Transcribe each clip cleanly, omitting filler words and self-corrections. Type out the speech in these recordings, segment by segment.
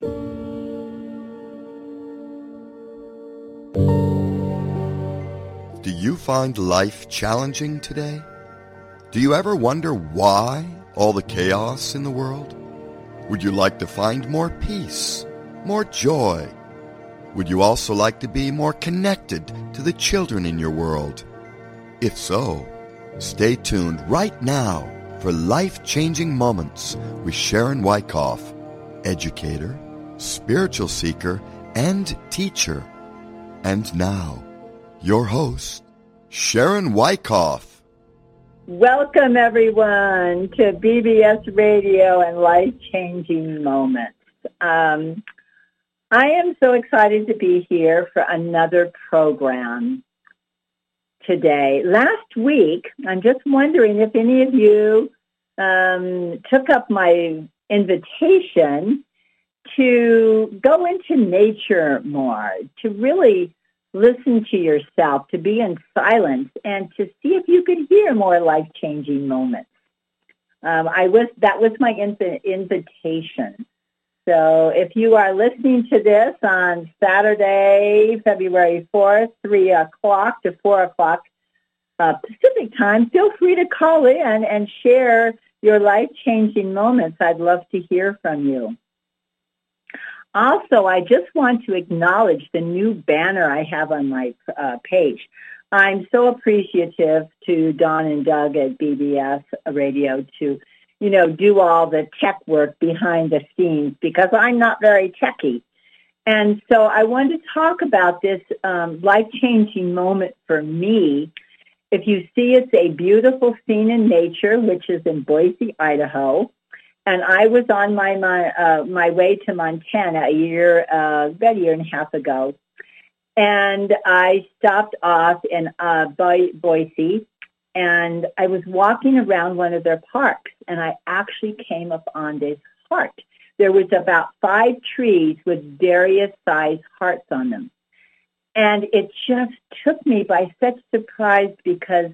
Do you find life challenging today? Do you ever wonder why all the chaos in the world? Would you like to find more peace, more joy? Would you also like to be more connected to the children in your world? If so, stay tuned right now for Life-Changing Moments with Sharon Wyckoff, educator, spiritual seeker, and teacher. And now, your host, Sharon Wyckoff. Welcome, everyone, to BBS Radio and Life-Changing Moments. I am so excited to be here for another program today. Last week, I'm just wondering if any of you took up my invitation to go into nature more, to really listen to yourself, to be in silence, and to see if you could hear more life-changing moments. That was my invitation. So if you are listening to this on Saturday, February 4th, 3 o'clock to 4 o'clock Pacific time, feel free to call in and share your life-changing moments. I'd love to hear from you. Also, I just want to acknowledge the new banner I have on my page. I'm so appreciative to Don and Doug at BBS Radio to, do all the tech work behind the scenes because I'm not very techy. And so I wanted to talk about this life-changing moment for me. If you see, it's a beautiful scene in nature, which is in Boise, Idaho. And I was on my way to Montana about a year and a half ago. And I stopped off in Boise, and I was walking around one of their parks, and I actually came upon this heart. There was about 5 trees with various size hearts on them. And it just took me by such surprise because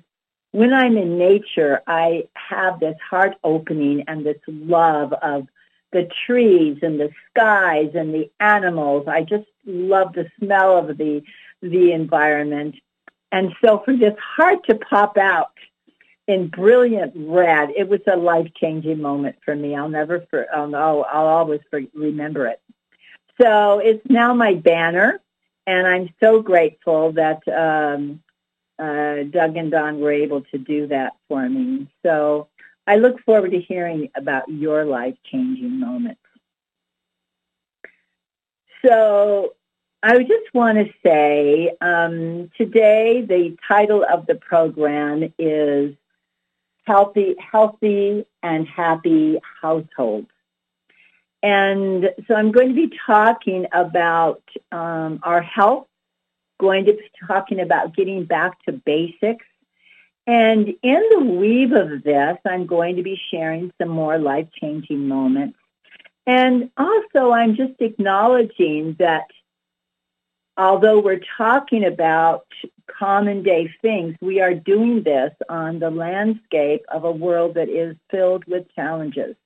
when I'm in nature, I have this heart opening and this love of the trees and the skies and the animals. I just love the smell of the environment. And so for this heart to pop out in brilliant red, it was a life-changing moment for me. I'll always remember it. So it's now my banner, and I'm so grateful that Doug and Don were able to do that for me. So I look forward to hearing about your life-changing moments. So I just want to say today the title of the program is Healthy and Happy Households. And so I'm going to be talking about our health, going to be talking about getting back to basics. And in the weave of this, I'm going to be sharing some more life-changing moments. And also, I'm just acknowledging that although we're talking about common day things, we are doing this on the landscape of a world that is filled with challenges.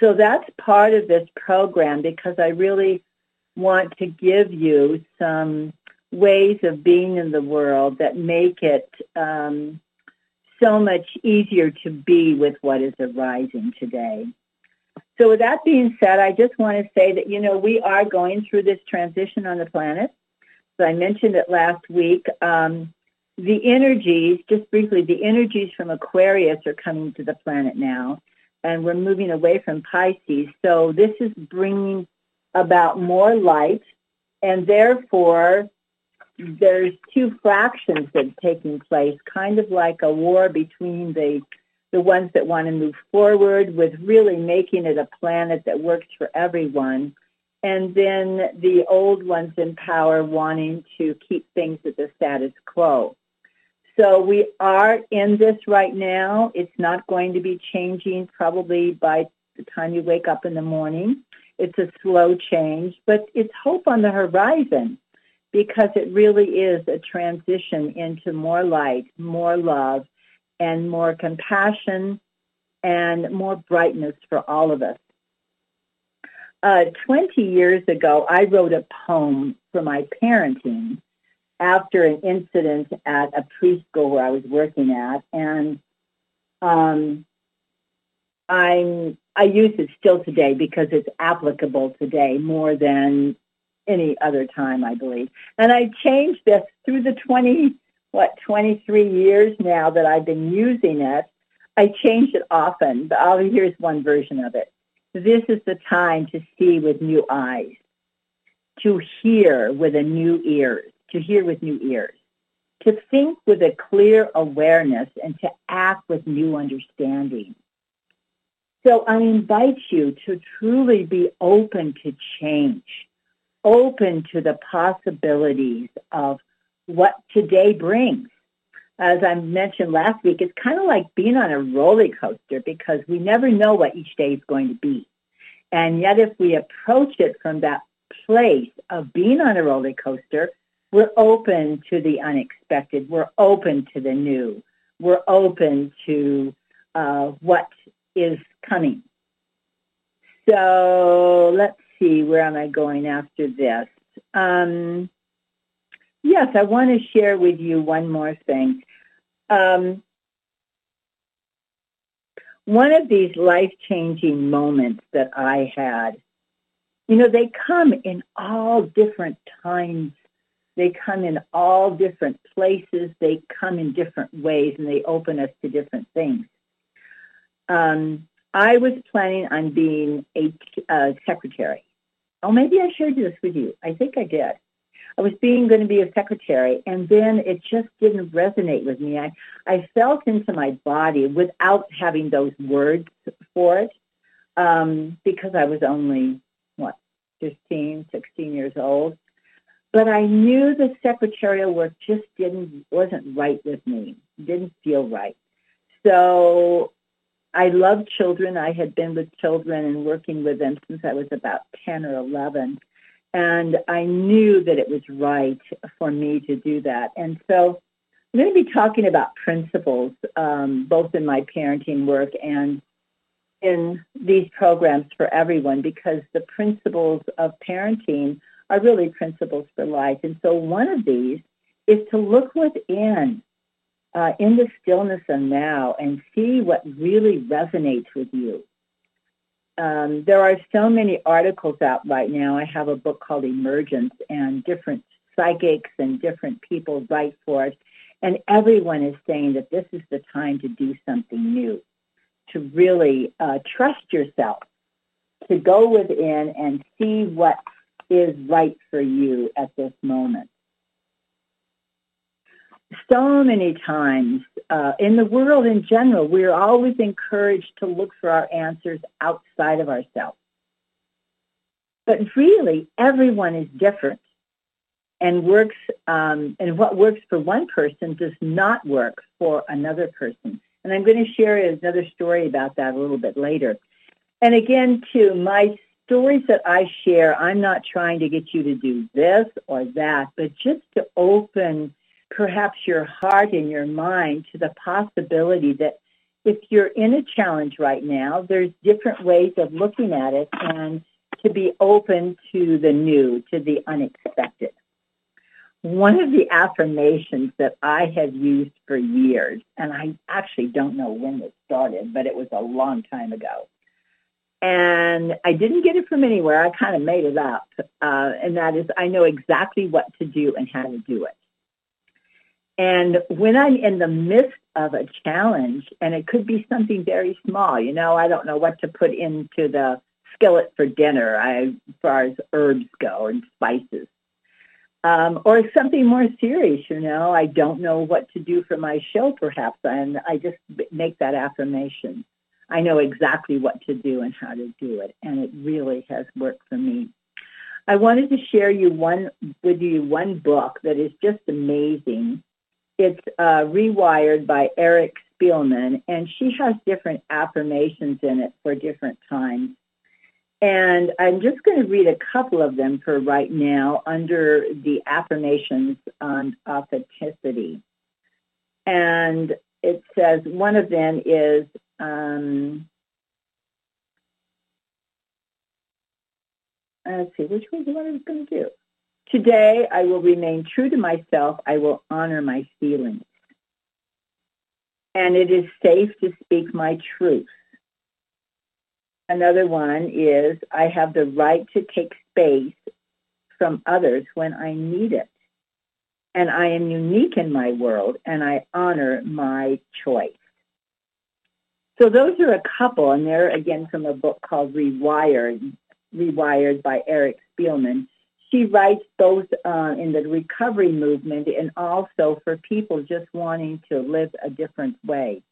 So that's part of this program because I really want to give you some ways of being in the world that make it so much easier to be with what is arising today. So with that being said, I just want to say that, we are going through this transition on the planet. So I mentioned it last week. The energies from Aquarius are coming to the planet now, and we're moving away from Pisces. So this is bringing about more light, and therefore there's 2 fractions that are taking place, kind of like a war between the ones that want to move forward with really making it a planet that works for everyone, and then the old ones in power wanting to keep things at the status quo. So we are in this right now. It's not going to be changing probably by the time you wake up in the morning. It's a slow change, but it's hope on the horizon, because it really is a transition into more light, more love, and more compassion, and more brightness for all of us. 20 years ago, I wrote a poem for my parenting after an incident at a preschool where I was working at, and I use it still today because it's applicable today more than any other time, I believe. And I changed this through the 23 years now that I've been using it. I changed it often, but here's one version of it. This is the time to see with new eyes, to hear with new ears, to think with a clear awareness, and to act with new understanding. So I invite you to truly be open to change, open to the possibilities of what today brings. As I mentioned last week, it's kind of like being on a roller coaster because we never know what each day is going to be. And yet if we approach it from that place of being on a roller coaster, we're open to the unexpected. We're open to the new. We're open to what is coming. So let's see, where am I going after this? Yes, I want to share with you one more thing. One of these life-changing moments that I had, they come in all different times. They come in all different places. They come in different ways, and they open us to different things. I was planning on being a secretary. Oh, maybe I shared this with you. I think I did. I was going to be a secretary, and then it just didn't resonate with me. I felt into my body without having those words for it, because I was only, 16 years old. But I knew the secretarial work just wasn't right with me, didn't feel right. So I loved children. I had been with children and working with them since I was about 10 or 11. And I knew that it was right for me to do that. And so I'm going to be talking about principles, both in my parenting work and in these programs for everyone, because the principles of parenting are really principles for life. And so one of these is to look within, in the stillness of now, and see what really resonates with you. There are so many articles out right now. I have a book called Emergence, and different psychics and different people write for it. And everyone is saying that this is the time to do something new, to really trust yourself, to go within and see what is right for you at this moment. So many times in the world in general, we're always encouraged to look for our answers outside of ourselves. But really, everyone is different, and works. And what works for one person does not work for another person. And I'm going to share another story about that a little bit later. And again, too, my stories that I share, I'm not trying to get you to do this or that, but just to open perhaps your heart and your mind to the possibility that if you're in a challenge right now, there's different ways of looking at it, and to be open to the new, to the unexpected. One of the affirmations that I have used for years, and I actually don't know when this started, but it was a long time ago, and I didn't get it from anywhere. I kind of made it up, and that is, I know exactly what to do and how to do it. And when I'm in the midst of a challenge, and it could be something very small, I don't know what to put into the skillet for dinner, as far as herbs go and spices, or something more serious, I don't know what to do for my show, perhaps, and I just make that affirmation. I know exactly what to do and how to do it, and it really has worked for me. I wanted to share one book that is just amazing. It's Rewired by Eric Spielman, and she has different affirmations in it for different times. And I'm just going to read a couple of them for right now under the affirmations on authenticity. And it says, one of them is Let's see, which was what I was going to do. Today, I will remain true to myself. I will honor my feelings. And it is safe to speak my truth. Another one is I have the right to take space from others when I need it. And I am unique in my world, and I honor my choice. So those are a couple, and they're, again, from a book called Rewired by Eric Spielman. She writes both in the recovery movement and also for people just wanting to live a different way.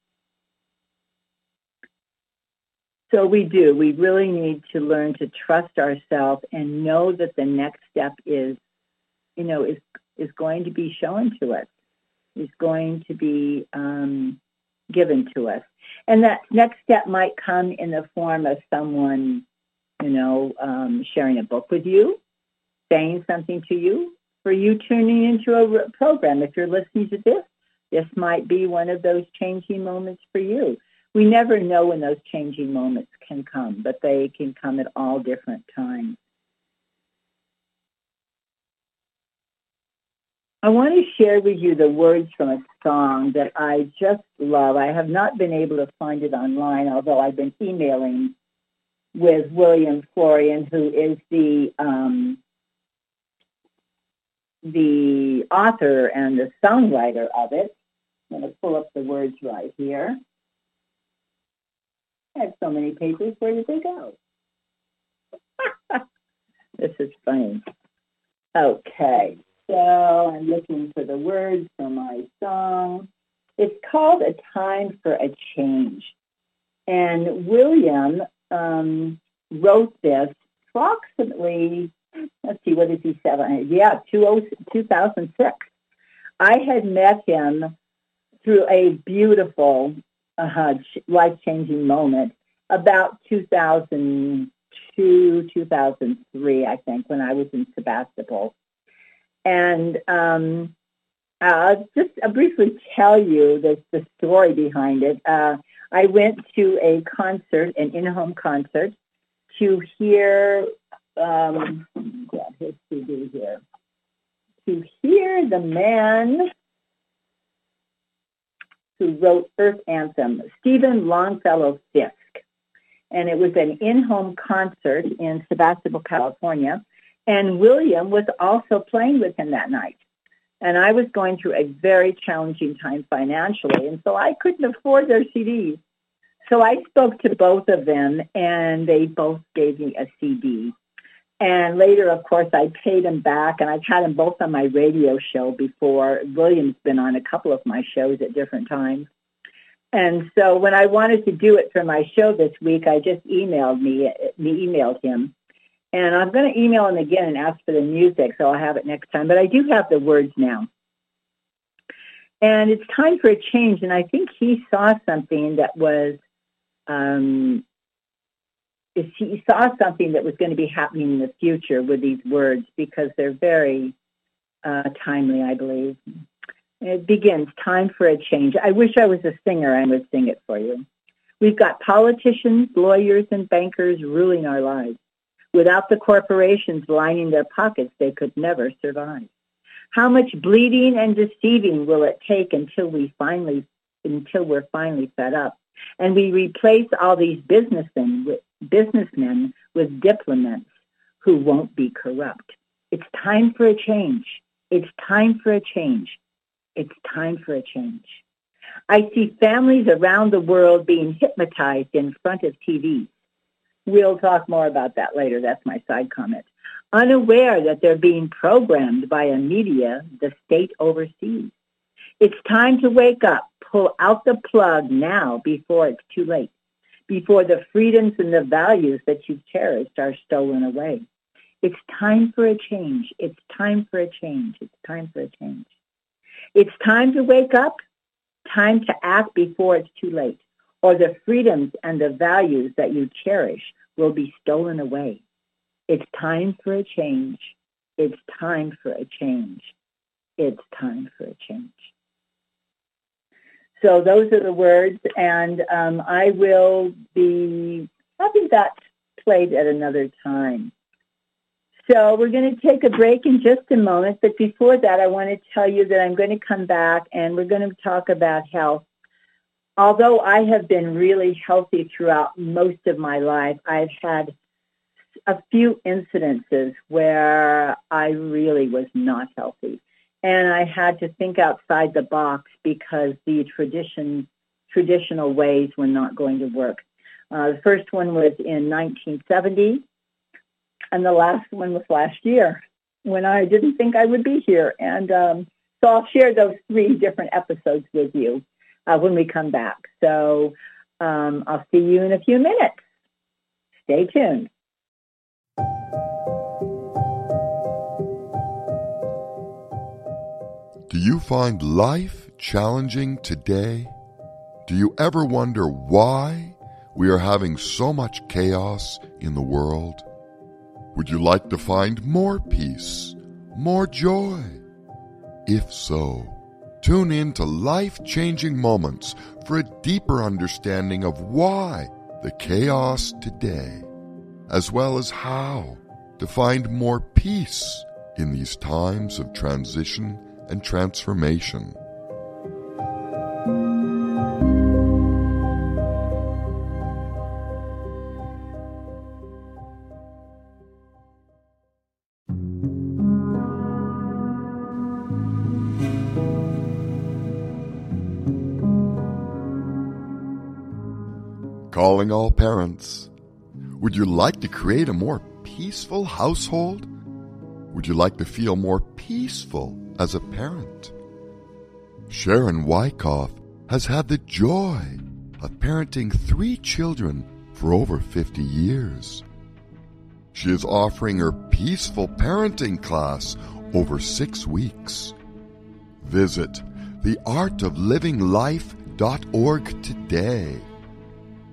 So we do. We really need to learn to trust ourselves and know that the next step is, you know, is going to be shown to us, is going to be given to us. And that next step might come in the form of someone, you know, sharing a book with you, saying something to you, for you tuning into a program. If you're listening to this, this might be one of those changing moments for you. We never know when those changing moments can come, but they can come at all different times. I want to share with you the words from a song that I just love. I have not been able to find it online, although I've been emailing with William Florian, who is the author and the songwriter of it. I'm going to pull up the words right here. I had so many papers. Where did they go? This is funny. Okay. So I'm looking for the words for my song. It's called A Time for a Change. And William wrote this approximately, let's see, what did he say? Yeah, 2006. I had met him through a beautiful life-changing moment about 2002, 2003, I think, when I was in Sebastopol. And I'll just briefly tell you the story behind it. I went to a concert, an in-home concert, to hear his CD here. To hear the man who wrote Earth Anthem, Stephen Longfellow Fisk. And it was an in-home concert in Sebastopol, California. And William was also playing with him that night. And I was going through a very challenging time financially, and so I couldn't afford their CDs. So I spoke to both of them, and they both gave me a CD. And later, of course, I paid them back, and I've had them both on my radio show before. William's been on a couple of my shows at different times. And so when I wanted to do it for my show this week, I just emailed him. And I'm going to email him again and ask for the music, so I'll have it next time. But I do have the words now. And it's time for a change. And I think he saw something that was, he saw something that was going to be happening in the future with these words, because they're very timely, I believe. It begins, time for a change. I wish I was a singer and would sing it for you. We've got politicians, lawyers, and bankers ruling our lives. Without the corporations lining their pockets, they could never survive. How much bleeding and deceiving will it take until we're finally fed up, and we replace all these businessmen with diplomats who won't be corrupt? It's time for a change. It's time for a change. It's time for a change. I see families around the world being hypnotized in front of TVs. We'll talk more about that later. That's my side comment. Unaware that they're being programmed by a media the state oversees. It's time to wake up. Pull out the plug now before it's too late, before the freedoms and the values that you've cherished are stolen away. It's time for a change. It's time for a change. It's time for a change. It's time to wake up. Time to act before it's too late, or the freedoms and the values that you cherish will be stolen away. It's time for a change. It's time for a change. It's time for a change. So those are the words, and I will be having that played at another time. So we're going to take a break in just a moment, but before that, I want to tell you that I'm going to come back and we're going to talk about health. Although I have been really healthy throughout most of my life, I've had a few incidences where I really was not healthy. And I had to think outside the box because the traditional ways were not going to work. The first one was in 1970, and the last one was last year when I didn't think I would be here. And so I'll share those three different episodes with you when we come back. So I'll see you in a few minutes. Stay tuned. Do you find life challenging today? Do you ever wonder why we are having so much chaos in the world? Would you like to find more peace, more joy? If so, tune in to Life-Changing Moments for a deeper understanding of why the chaos today, as well as how to find more peace in these times of transition and transformation. Calling all parents. Would you like to create a more peaceful household? Would you like to feel more peaceful as a parent? Sharon Wyckoff has had the joy of parenting three children for over 50 years. She is offering her Peaceful Parenting class over 6 weeks. Visit TheArtOfLivingLife.org today.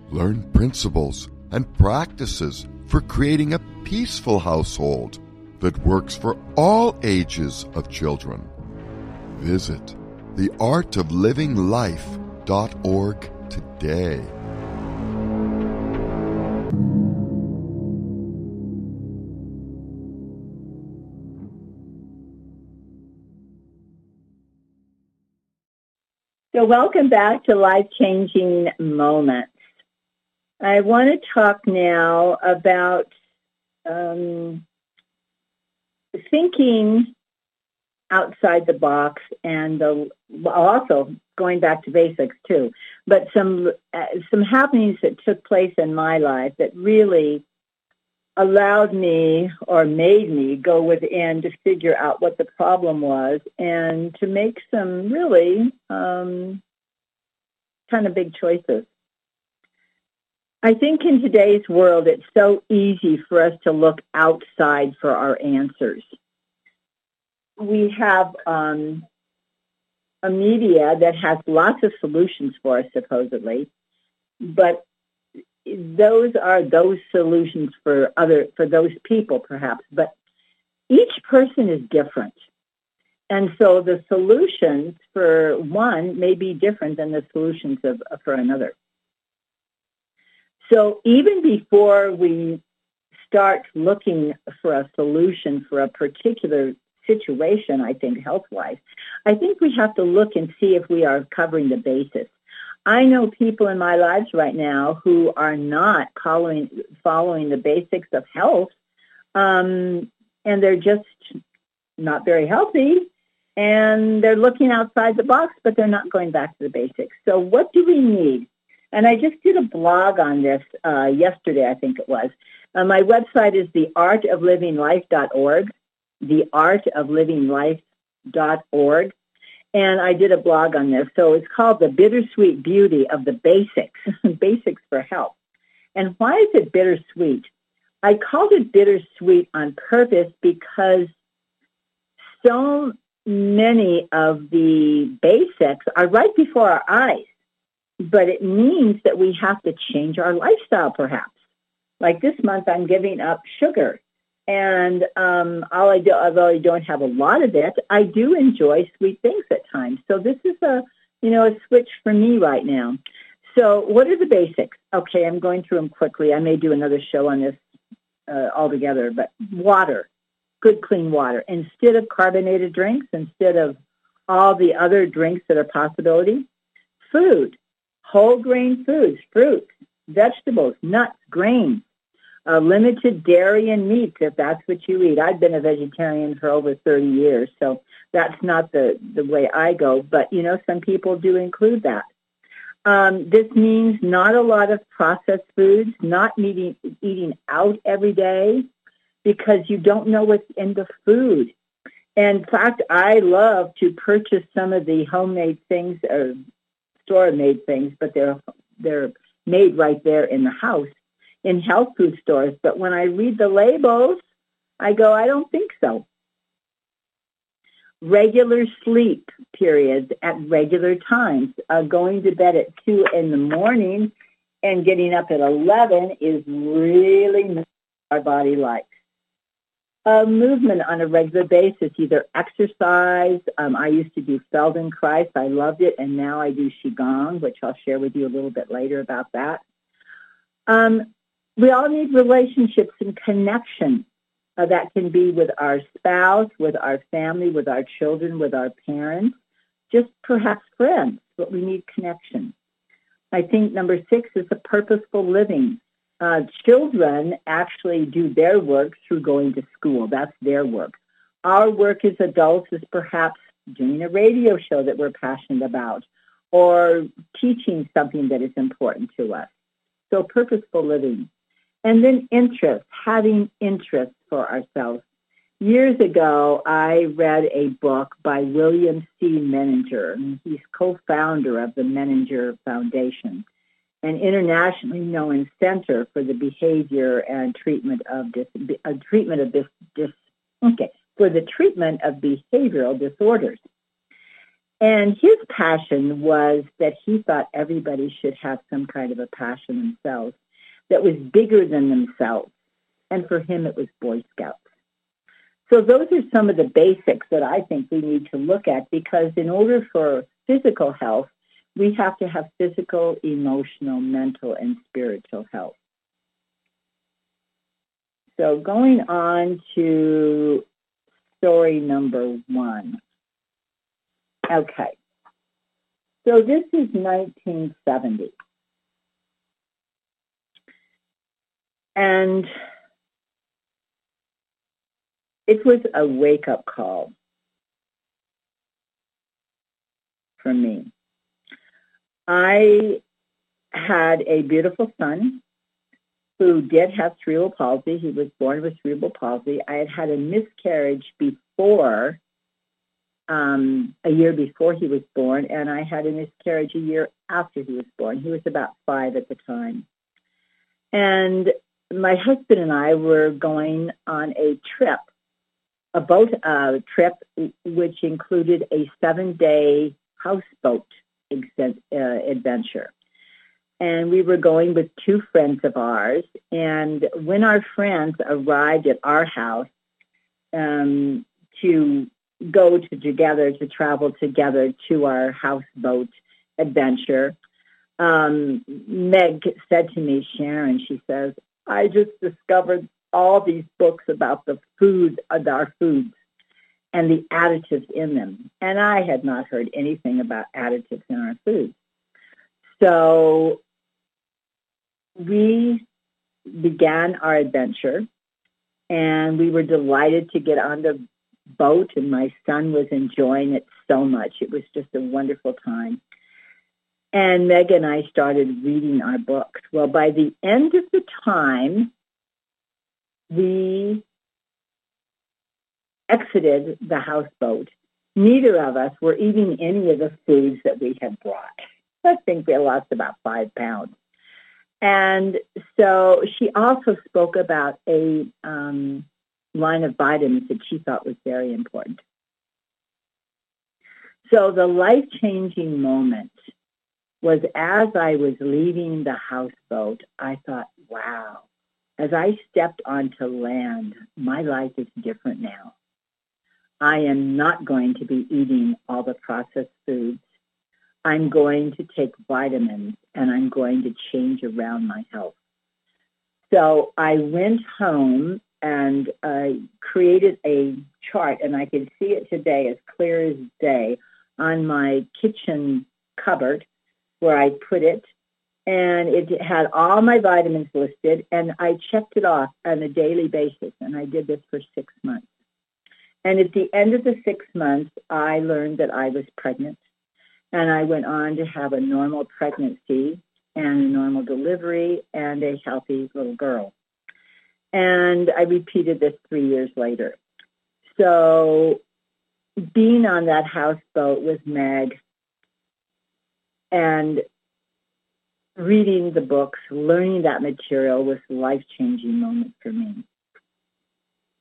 Learn principles and practices for creating a peaceful household that works for all ages of children. Visit theartoflivinglife.org today. So welcome back to Life-Changing Moments. I want to talk now about thinking outside the box and also going back to basics too, but some happenings that took place in my life that really allowed me or made me go within to figure out what the problem was and to make some really kind of big choices. I think in today's world, it's so easy for us to look outside for our answers. We have a media that has lots of solutions for us, supposedly, but those are those solutions for those people, perhaps. But each person is different. And so the solutions for one may be different than the solutions for another. So even before we start looking for a solution for a particular situation, I think health-wise, I think we have to look and see if we are covering the basis. I know people in my lives right now who are not following the basics of health, and they're just not very healthy, and they're looking outside the box, but they're not going back to the basics. So what do we need? And I just did a blog on this yesterday, I think it was. My website is theartoflivinglife.org, theartoflivinglife.org. And I did a blog on this. So it's called The Bittersweet Beauty of the Basics, Basics for Health. And why is it bittersweet? I called it bittersweet on purpose because so many of the basics are right before our eyes. But it means that we have to change our lifestyle, perhaps. Like this month, I'm giving up sugar. And although I don't have a lot of it, I do enjoy sweet things at times. So this is a switch for me right now. So what are the basics? Okay, I'm going through them quickly. I may do another show on this altogether, but water. good clean water instead of carbonated drinks, instead of all the other drinks that are possibility. Food, whole grain foods, fruits, vegetables, nuts, grains, limited dairy and meats if that's what you eat. I've been a vegetarian for over 30 years, so that's not the way I go. But, you know, some people do include that. This means not a lot of processed foods, not eating out every day because you don't know what's in the food. And in fact, I love to purchase some of the homemade things or store-made things, but they're made right there in the house in health food stores. But when I read the labels, I go, I don't think so. Regular sleep periods at regular times. Going to bed at 2 in the morning and getting up at 11 is really not what our body likes. Movement on a regular basis, either exercise. I used to do Feldenkrais. I loved it. And now I do Qigong, which I'll share with you a little bit later about that. We all need relationships and connection. That can be with our spouse, with our family, with our children, with our parents, just perhaps friends, but we need connection. I think number 6 is a purposeful living. Children actually do their work through going to school. That's their work. Our work as adults is perhaps doing a radio show that we're passionate about or teaching something that is important to us. So purposeful living. And then interest, having interest for ourselves. Years ago, I read a book by William C. Menninger. He's co-founder of the Menninger Foundation, an internationally known center for the behavior and treatment of behavioral disorders. And his passion was that he thought everybody should have some kind of a passion themselves that was bigger than themselves. And for him, it was Boy Scouts. So those are some of the basics that I think we need to look at, because in order for physical health, we have to have physical, emotional, mental, and spiritual health. So going on to story number 1. Okay. So this is 1970. And it was a wake-up call for me. I had a beautiful son who did have cerebral palsy. He was born with cerebral palsy. I had had a miscarriage before, a year before he was born, and I had a miscarriage a year after he was born. He was about 5 at the time. And my husband and I were going on a trip, a boat trip, which included a 7-day houseboat adventure. And we were going with 2 friends of ours. And when our friends arrived at our house to travel together to our houseboat adventure, Meg said to me, Sharon, she says, I just discovered all these books about our foods and the additives in them. And I had not heard anything about additives in our foods. So we began our adventure, and we were delighted to get on the boat, and my son was enjoying it so much. It was just a wonderful time. And Meg and I started reading our books. Well, by the end of the time, we exited the houseboat. Neither of us were eating any of the foods that we had brought. I think we lost about 5 pounds. And so she also spoke about a line of vitamins that she thought was very important. So the life-changing moment was as I was leaving the houseboat, I thought, wow, as I stepped onto land, my life is different now. I am not going to be eating all the processed foods. I'm going to take vitamins, and I'm going to change around my health. So I went home and created a chart, and I can see it today as clear as day on my kitchen cupboard where I put it, and it had all my vitamins listed, and I checked it off on a daily basis, and I did this for 6 months. And at the end of the 6 months, I learned that I was pregnant, and I went on to have a normal pregnancy and a normal delivery and a healthy little girl. And I repeated this 3 years later. So being on that houseboat with Meg and reading the books, learning that material was a life-changing moment for me.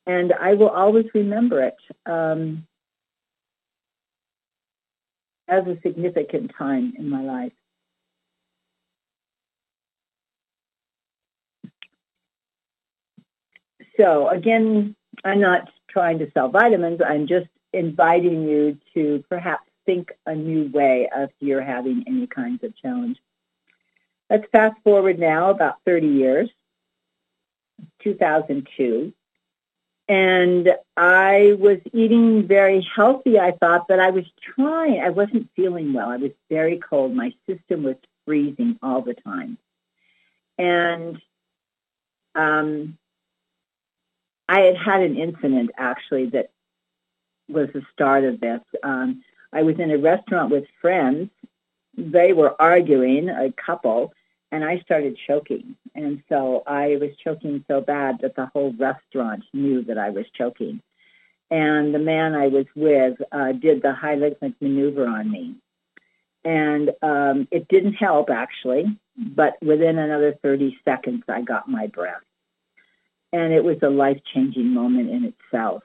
And I will always remember it as a significant time in my life. So again, I'm not trying to sell vitamins. I'm just inviting you to perhaps think a new way if you're having any kinds of challenge. Let's fast forward now about 30 years, 2002. And I was eating very healthy, I thought, but I was trying. I wasn't feeling well. I was very cold. My system was freezing all the time. And I had had an incident, actually, that was the start of this. I was in a restaurant with friends. They were arguing, a couple, and I started choking. And so I was choking so bad that the whole restaurant knew that I was choking. And the man I was with did the Heimlich maneuver on me. And it didn't help, actually, but within another 30 seconds, I got my breath. And it was a life-changing moment in itself.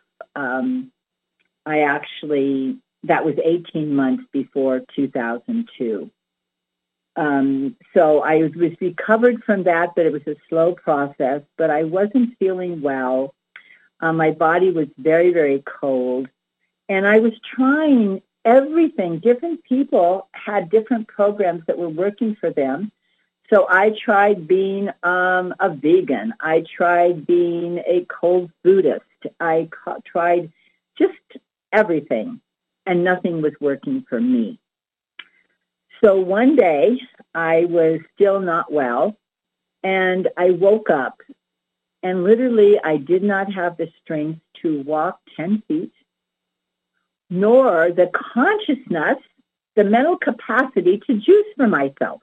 That was 18 months before 2002. So I was recovered from that, but it was a slow process. But I wasn't feeling well. My body was very, very cold. And I was trying everything. Different people had different programs that were working for them. So I tried being a vegan. I tried being a cold Buddhist. I tried just everything, and nothing was working for me. So one day, I was still not well, and I woke up, and literally I did not have the strength to walk 10 feet, nor the consciousness, the mental capacity to juice for myself.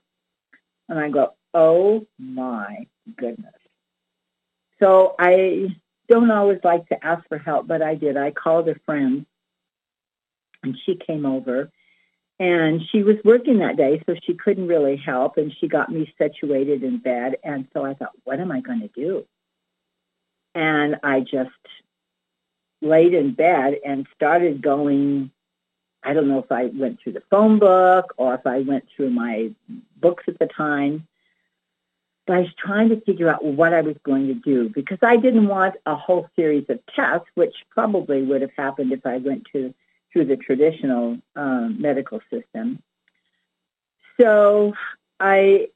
And I go, oh, my goodness. So I don't always like to ask for help, but I did. I called a friend, and she came over, and she was working that day, so she couldn't really help, and she got me situated in bed. And so I thought, what am I going to do? And I just laid in bed and started going. I don't know if I went through the phone book or if I went through my books at the time, but I was trying to figure out what I was going to do because I didn't want a whole series of tests, which probably would have happened if I went through the traditional medical system. So I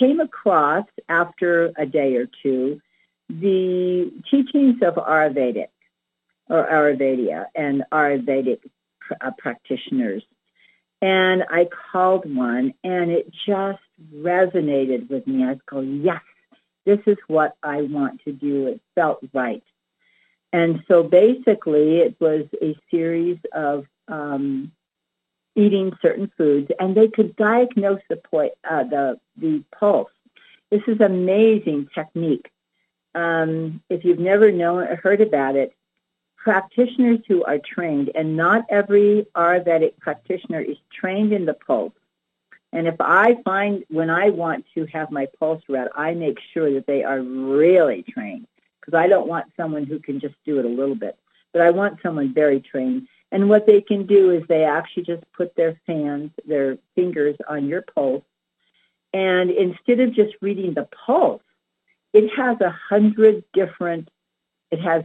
came across, after a day or two, the teachings of Ayurveda and Ayurvedic practitioners. And I called one, and it just resonated with me. I go, yes, this is what I want to do. It felt right. And so basically it was a series of eating certain foods, and they could diagnose the pulse. This is amazing technique. If you've never heard about it, practitioners who are trained, and not every Ayurvedic practitioner is trained in the pulse. And if I find when I want to have my pulse read, I make sure that they are really trained because I don't want someone who can just do it a little bit. But I want someone very trained. And what they can do is they actually just put their fingers on your pulse. And instead of just reading the pulse, it has 100 different. It has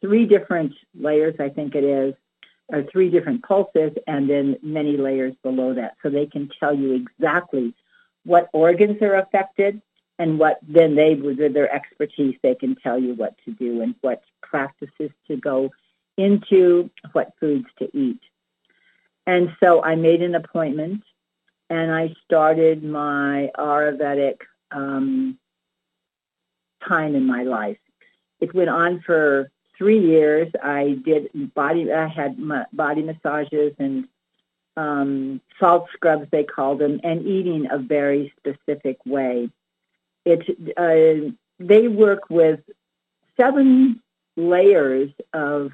3 different layers, I think it is, or 3 different pulses, and then many layers below that. So they can tell you exactly what organs are affected, and what then they would, with their expertise, they can tell you what to do and what practices to go into, what foods to eat. And so I made an appointment, and I started my Ayurvedic time in my life. It went on for 3 years. I had body massages and salt scrubs, they called them, and eating a very specific way. They work with 7 layers of,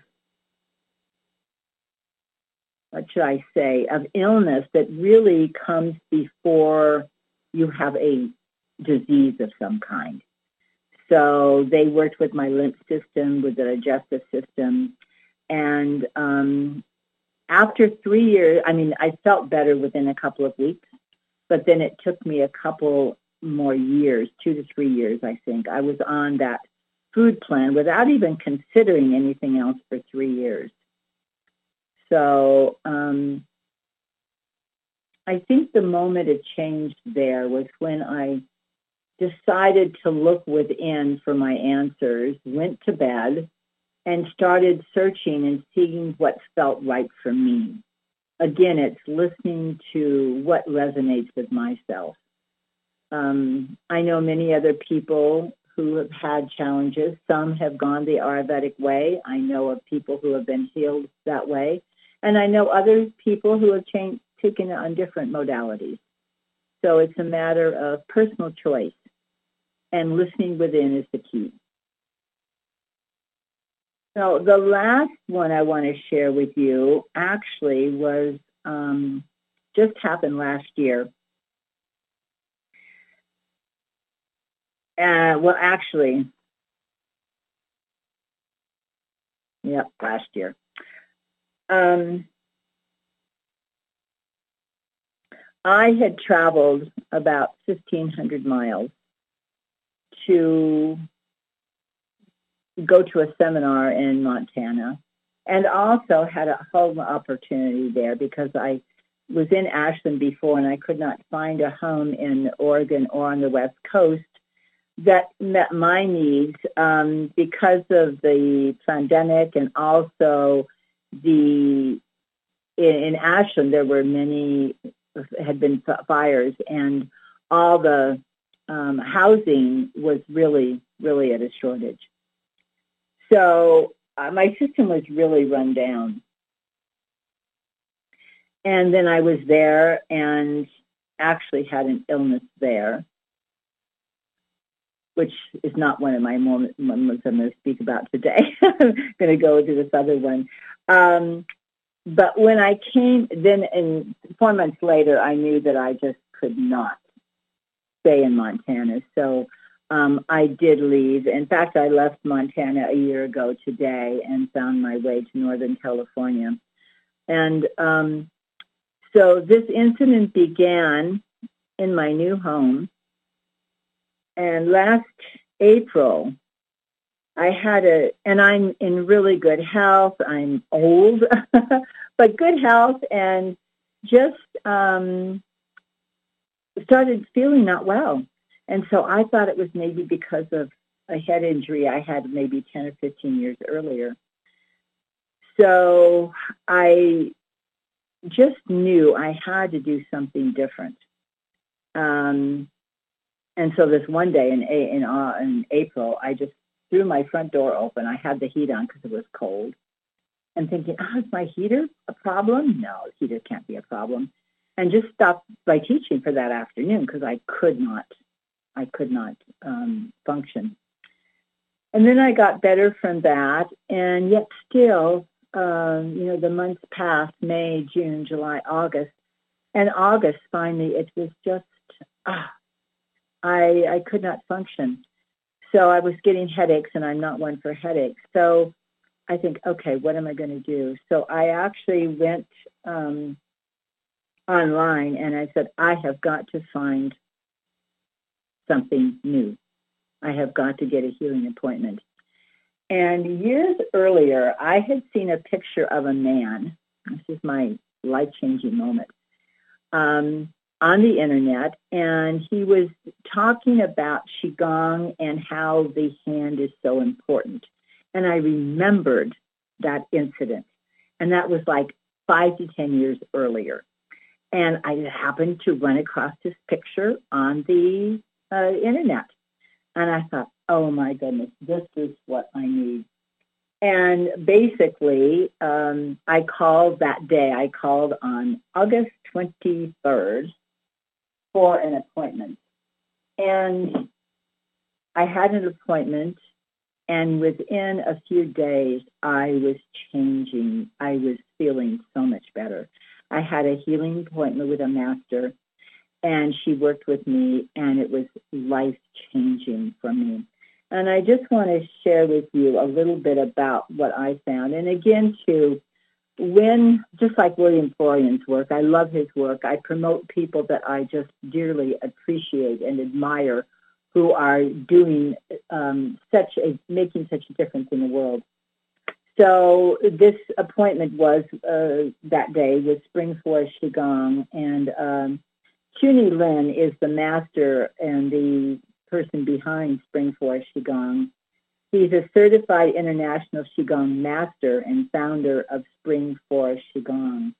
what should I say, of illness that really comes before you have a disease of some kind. So they worked with my lymph system, with the digestive system. And after 3 years, I felt better within a couple of weeks, but then it took me a couple more years, 2 to 3 years, I think. I was on that food plan without even considering anything else for 3 years. So I think the moment it changed there was when I decided to look within for my answers, went to bed, and started searching and seeing what felt right for me. Again, it's listening to what resonates with myself. I know many other people who have had challenges. Some have gone the Ayurvedic way. I know of people who have been healed that way. And I know other people who have taken on different modalities. So it's a matter of personal choice. And listening within is the key. So the last one I want to share with you actually was just happened last year. Last year. I had traveled about 1,500 miles to go to a seminar in Montana, and also had a home opportunity there because I was in Ashland before and I could not find a home in Oregon or on the West Coast that met my needs because of the pandemic, and also in Ashland there were had been fires, and all the housing was really, really at a shortage. So my system was really run down. And then I was there and actually had an illness there, which is not one of my moments I'm going to speak about today. I'm going to go to this other one. But when I came, then 4 months later, I knew that I just could not stay in Montana. So I did leave. In fact, I left Montana a year ago today and found my way to Northern California. And so this incident began in my new home. And last April, I had and I'm in really good health. I'm old, but good health, and just started feeling not well. And so I thought it was maybe because of a head injury I had maybe 10 or 15 years earlier. So I just knew I had to do something different. And so this one day in April, I just threw my front door open. I had the heat on because it was cold. And thinking, is my heater a problem? No, the heater can't be a problem. And just stopped by teaching for that afternoon because I could not function. And then I got better from that. And yet still, the months passed, May, June, July, August. And August, finally, it was just, I could not function. So I was getting headaches, and I'm not one for headaches. So I think, okay, what am I going to do? So I actually went online, and I said, I have got to find something new. I have got to get a healing appointment. And years earlier, I had seen a picture of a man. This is my life-changing moment. on the internet, and he was talking about Qigong and how the hand is so important. And I remembered that incident, and that was like 5 to 10 years earlier. And I happened to run across this picture on the internet. And I thought, oh, my goodness, this is what I need. And basically, I called that day. I called on August 23rd for an appointment. And I had an appointment, and within a few days, I was changing. I was feeling so much better. I had a healing appointment with a master, and she worked with me, and it was life-changing for me. And I just want to share with you a little bit about what I found. And again, too, just like William Florian's work, I love his work. I promote people that I just dearly appreciate and admire who are doing making such a difference in the world. So this appointment was that day with Spring Forest Qigong, and Chunyi Lin is the master and the person behind Spring Forest Qigong. He's a certified international Qigong master and founder of Spring Forest Qigong.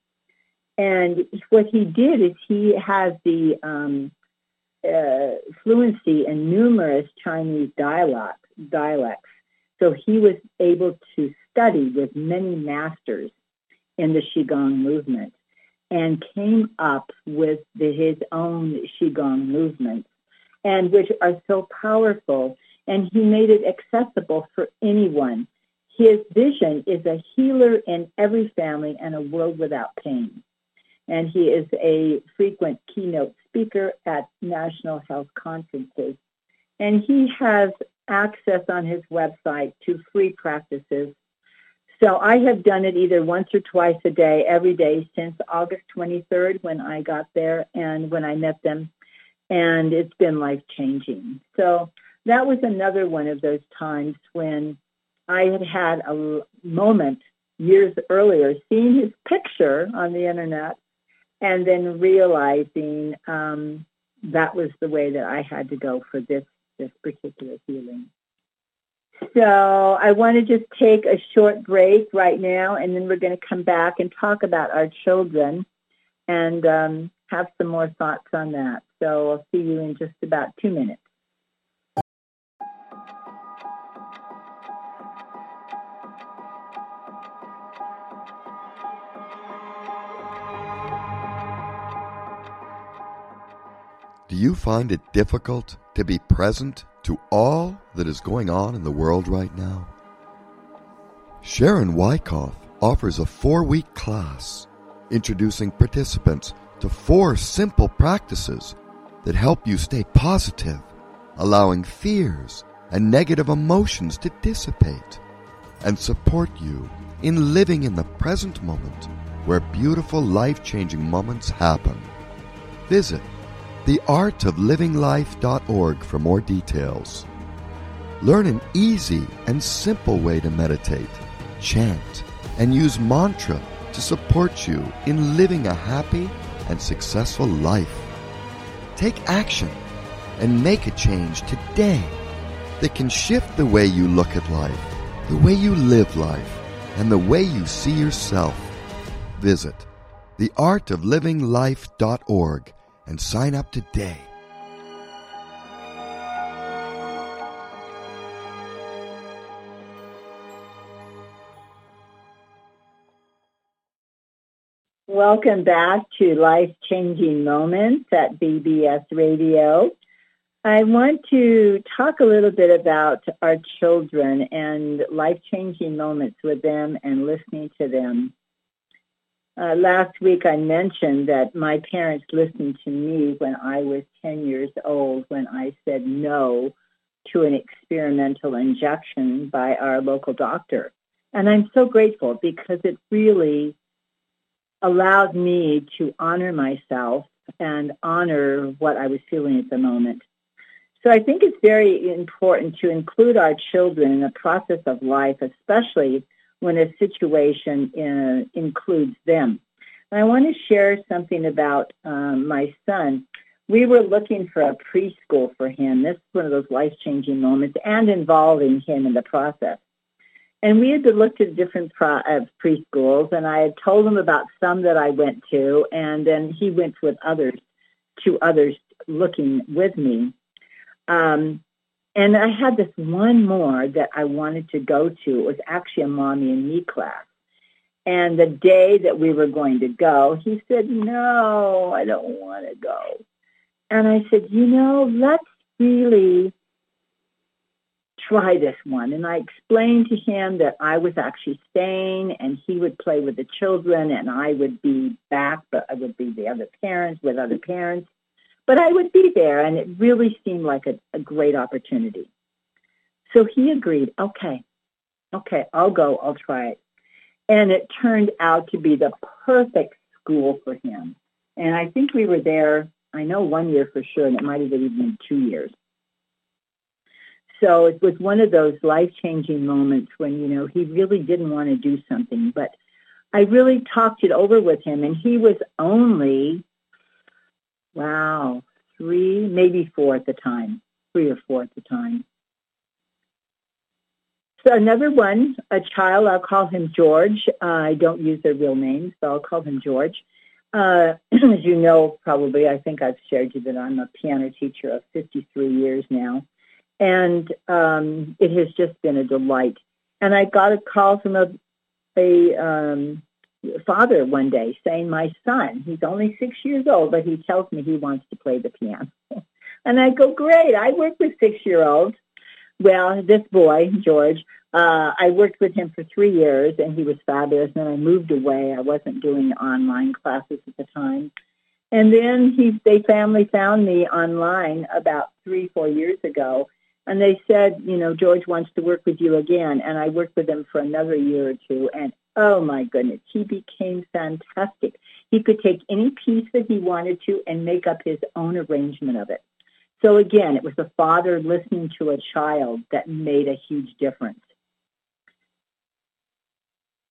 And what he did is he has the fluency in numerous Chinese dialects. So he was able to study with many masters in the Qigong movement and came up with his own Qigong movement, and which are so powerful, and he made it accessible for anyone. His vision is a healer in every family and a world without pain. And he is a frequent keynote speaker at national health conferences. And he has access on his website to free practices. So I have done it either once or twice a day, every day since August 23rd when I got there and when I met them. And it's been life-changing. So that was another one of those times when I had a moment years earlier, seeing his picture on the internet, and then realizing that was the way that I had to go for this particular healing. So I want to just take a short break right now, and then we're going to come back and talk about our children and have some more thoughts on that. So I'll see you in just about 2 minutes. Do you find it difficult to be present to all that is going on in the world right now? Sharon Wyckoff offers a 4-week class introducing participants to 4 simple practices that help you stay positive, allowing fears and negative emotions to dissipate, and support you in living in the present moment where beautiful life-changing moments happen. Visit TheArtOfLivingLife.org for more details. Learn an easy and simple way to meditate, chant, and use mantra to support you in living a happy and successful life. Take action and make a change today that can shift the way you look at life, the way you live life, and the way you see yourself. Visit theartoflivinglife.org and sign up today. Welcome back to Life-Changing Moments at BBS Radio. I want to talk a little bit about our children and life-changing moments with them and listening to them. Last week I mentioned that my parents listened to me when I was 10 years old when I said no to an experimental injection by our local doctor. And I'm so grateful because it really allowed me to honor myself and honor what I was feeling at the moment. So I think it's very important to include our children in the process of life, especially when a situation includes them. And I want to share something about my son. We were looking for a preschool for him. This is one of those life-changing moments and involving him in the process. And we had looked at different preschools, and I had told him about some that I went to, and then he went with others, to others looking with me. And I had this one more that I wanted to go to. It was actually a mommy and me class. And the day that we were going to go, he said, no, I don't want to go. And I said, you know, let's really try this one. And I explained to him that I was actually staying and he would play with the children and I would be back, but I would be the other parents with other parents. But I would be there, and it really seemed like a great opportunity. So he agreed, okay, I'll go, I'll try it. And it turned out to be the perfect school for him. And I think we were there, I know 1 year for sure, and it might have been even 2 years. So it was one of those life-changing moments when, you know, he really didn't want to do something. But I really talked it over with him, and he was only... 3 or 4 at the time. So another one, a child, I'll call him George. I don't use their real names, so I'll call him George. As you know, probably, I think I've shared you that I'm a piano teacher of 53 years now. And it has just been a delight. And I got a call from a father one day saying, my son, he's only 6 years old, but he tells me he wants to play the piano. And I go, great, I work with 6-year-olds. Well, this boy, George, I worked with him for 3 years and he was fabulous. And then I moved away. I wasn't doing online classes at the time. And then they family found me online about 3-4 years ago. And they said, you know, George wants to work with you again. And I worked with him for another year or two. And oh, my goodness, he became fantastic. He could take any piece that he wanted to and make up his own arrangement of it. So, again, it was a father listening to a child that made a huge difference.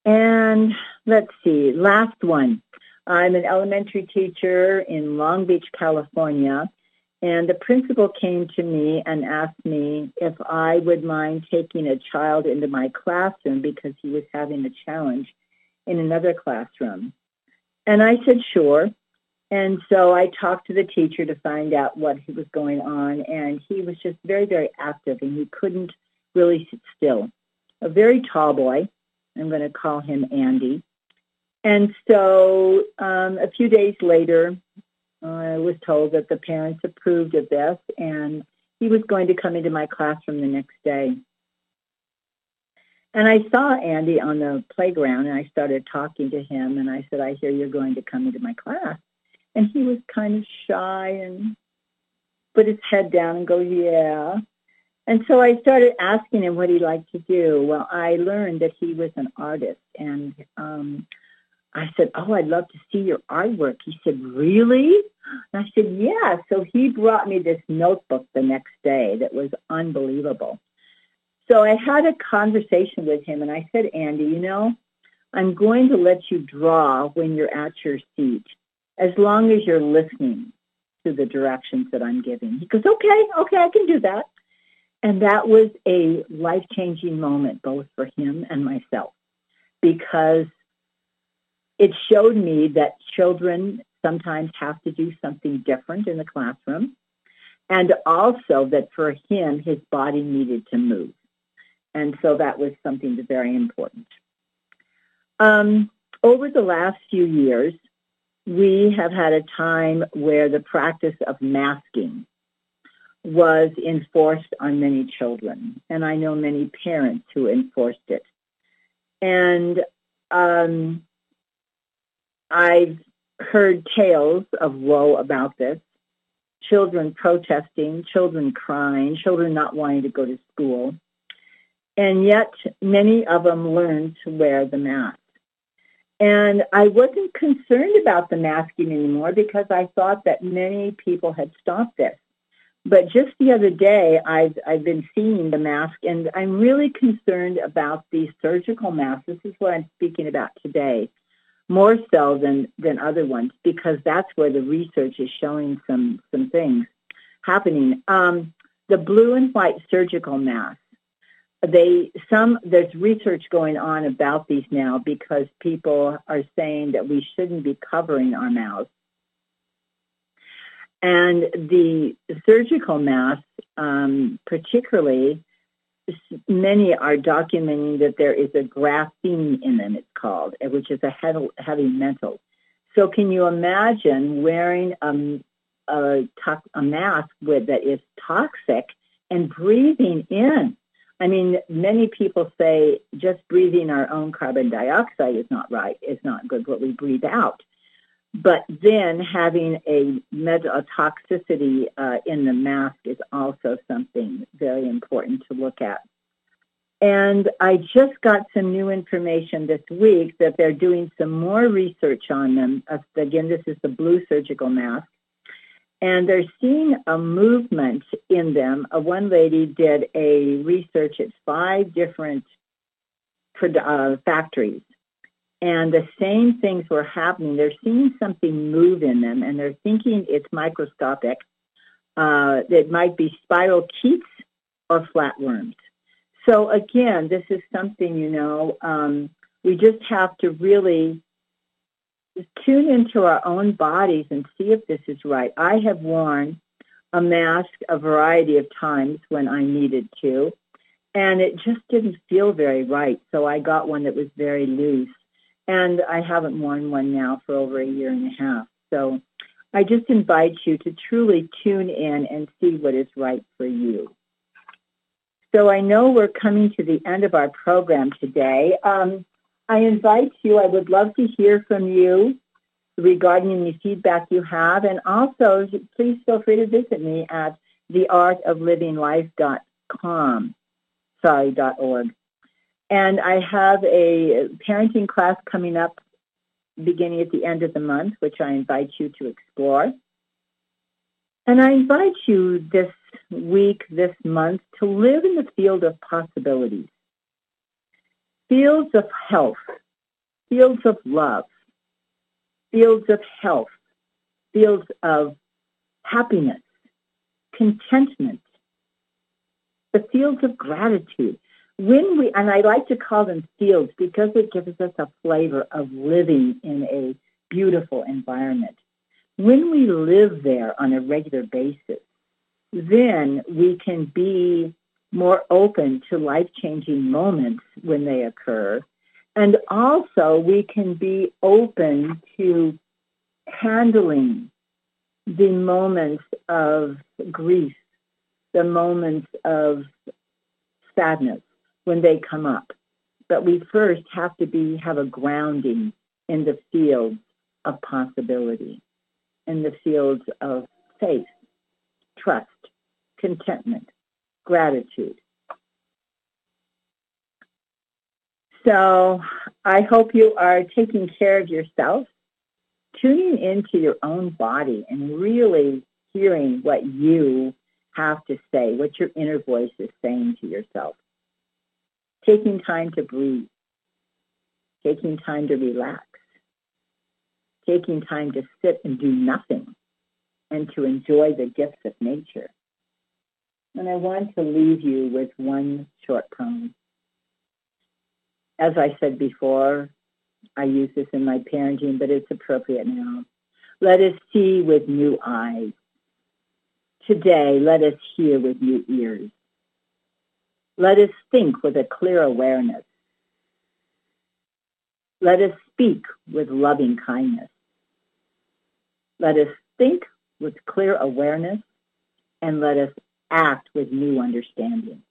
And let's see, last one. I'm an elementary teacher in Long Beach, California, and the principal came to me and asked me if I would mind taking a child into my classroom because he was having a challenge in another classroom. And I said, sure. And so I talked to the teacher to find out what was going on. And he was just very, very active, and he couldn't really sit still. A very tall boy. I'm going to call him Andy. And so a few days later, I was told that the parents approved of this, and he was going to come into my classroom the next day. And I saw Andy on the playground, and I started talking to him, and I said, I hear you're going to come into my class. And he was kind of shy and put his head down and go, yeah. And so I started asking him what he liked to do. Well, I learned that he was an artist, and I said, oh, I'd love to see your artwork. He said, really? And I said, yeah. So he brought me this notebook the next day that was unbelievable. So I had a conversation with him, and I said, Andy, you know, I'm going to let you draw when you're at your seat, as long as you're listening to the directions that I'm giving. He goes, okay, I can do that. And that was a life-changing moment, both for him and myself, because it showed me that children sometimes have to do something different in the classroom, and also that for him, his body needed to move. And so that was something very important. Over the last few years, we have had a time where the practice of masking was enforced on many children, and I know many parents who enforced it. And I've heard tales of woe about this, children protesting, children crying, children not wanting to go to school, and yet many of them learned to wear the mask. And I wasn't concerned about the masking anymore because I thought that many people had stopped this. But just the other day, I've been seeing the mask, and I'm really concerned about the surgical masks. This is what I'm speaking about today. more so than other ones, because that's where the research is showing some things happening. The blue and white surgical masks. There's research going on about these now because people are saying that we shouldn't be covering our mouths. And the surgical masks, particularly, many are documenting that there is a graphene in them, it's called, which is a heavy metal. So can you imagine wearing a mask that is toxic and breathing in? I mean, many people say just breathing our own carbon dioxide is not right. It's not good what we breathe out. But then having a toxicity in the mask is also something very important to look at. And I just got some new information this week that they're doing some more research on them. Again, this is the blue surgical mask. And they're seeing a movement in them. One lady did a research at 5 different factories. And the same things were happening. They're seeing something move in them, and they're thinking it's microscopic. It might be spirochetes or flatworms. So, again, this is something, we just have to really tune into our own bodies and see if this is right. I have worn a mask a variety of times when I needed to, and it just didn't feel very right. So I got one that was very loose. And I haven't worn one now for over a year and a half. So I just invite you to truly tune in and see what is right for you. So I know we're coming to the end of our program today. I invite you, I would love to hear from you regarding any feedback you have. And also, please feel free to visit me at TheArtOfLivingLife.com. .org. And I have a parenting class coming up beginning at the end of the month, which I invite you to explore. And I invite you this week, this month, to live in the field of possibilities, fields of health, fields of love, fields of health, fields of happiness, contentment, the fields of gratitude. And I like to call them fields because it gives us a flavor of living in a beautiful environment. When we live there on a regular basis, then we can be more open to life-changing moments when they occur. And also we can be open to handling the moments of grief, the moments of sadness, when they come up. But we first have to have a grounding in the fields of possibility, in the fields of faith, trust, contentment, gratitude. So I hope you are taking care of yourself, tuning into your own body and really hearing what you have to say, what your inner voice is saying to yourself. Taking time to breathe, taking time to relax, taking time to sit and do nothing, and to enjoy the gifts of nature. And I want to leave you with one short poem. As I said before, I use this in my parenting, but it's appropriate now. Let us see with new eyes. Today, let us hear with new ears. Let us think with a clear awareness. Let us speak with loving kindness. Let us think with clear awareness, and let us act with new understanding.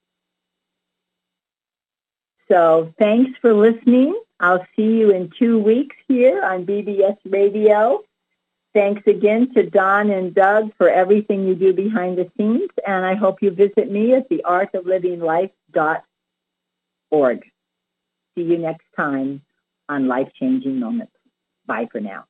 So thanks for listening. I'll see you in 2 weeks here on BBS Radio. Thanks again to Don and Doug for everything you do behind the scenes, and I hope you visit me at theartoflivinglife.org. See you next time on Life-Changing Moments. Bye for now.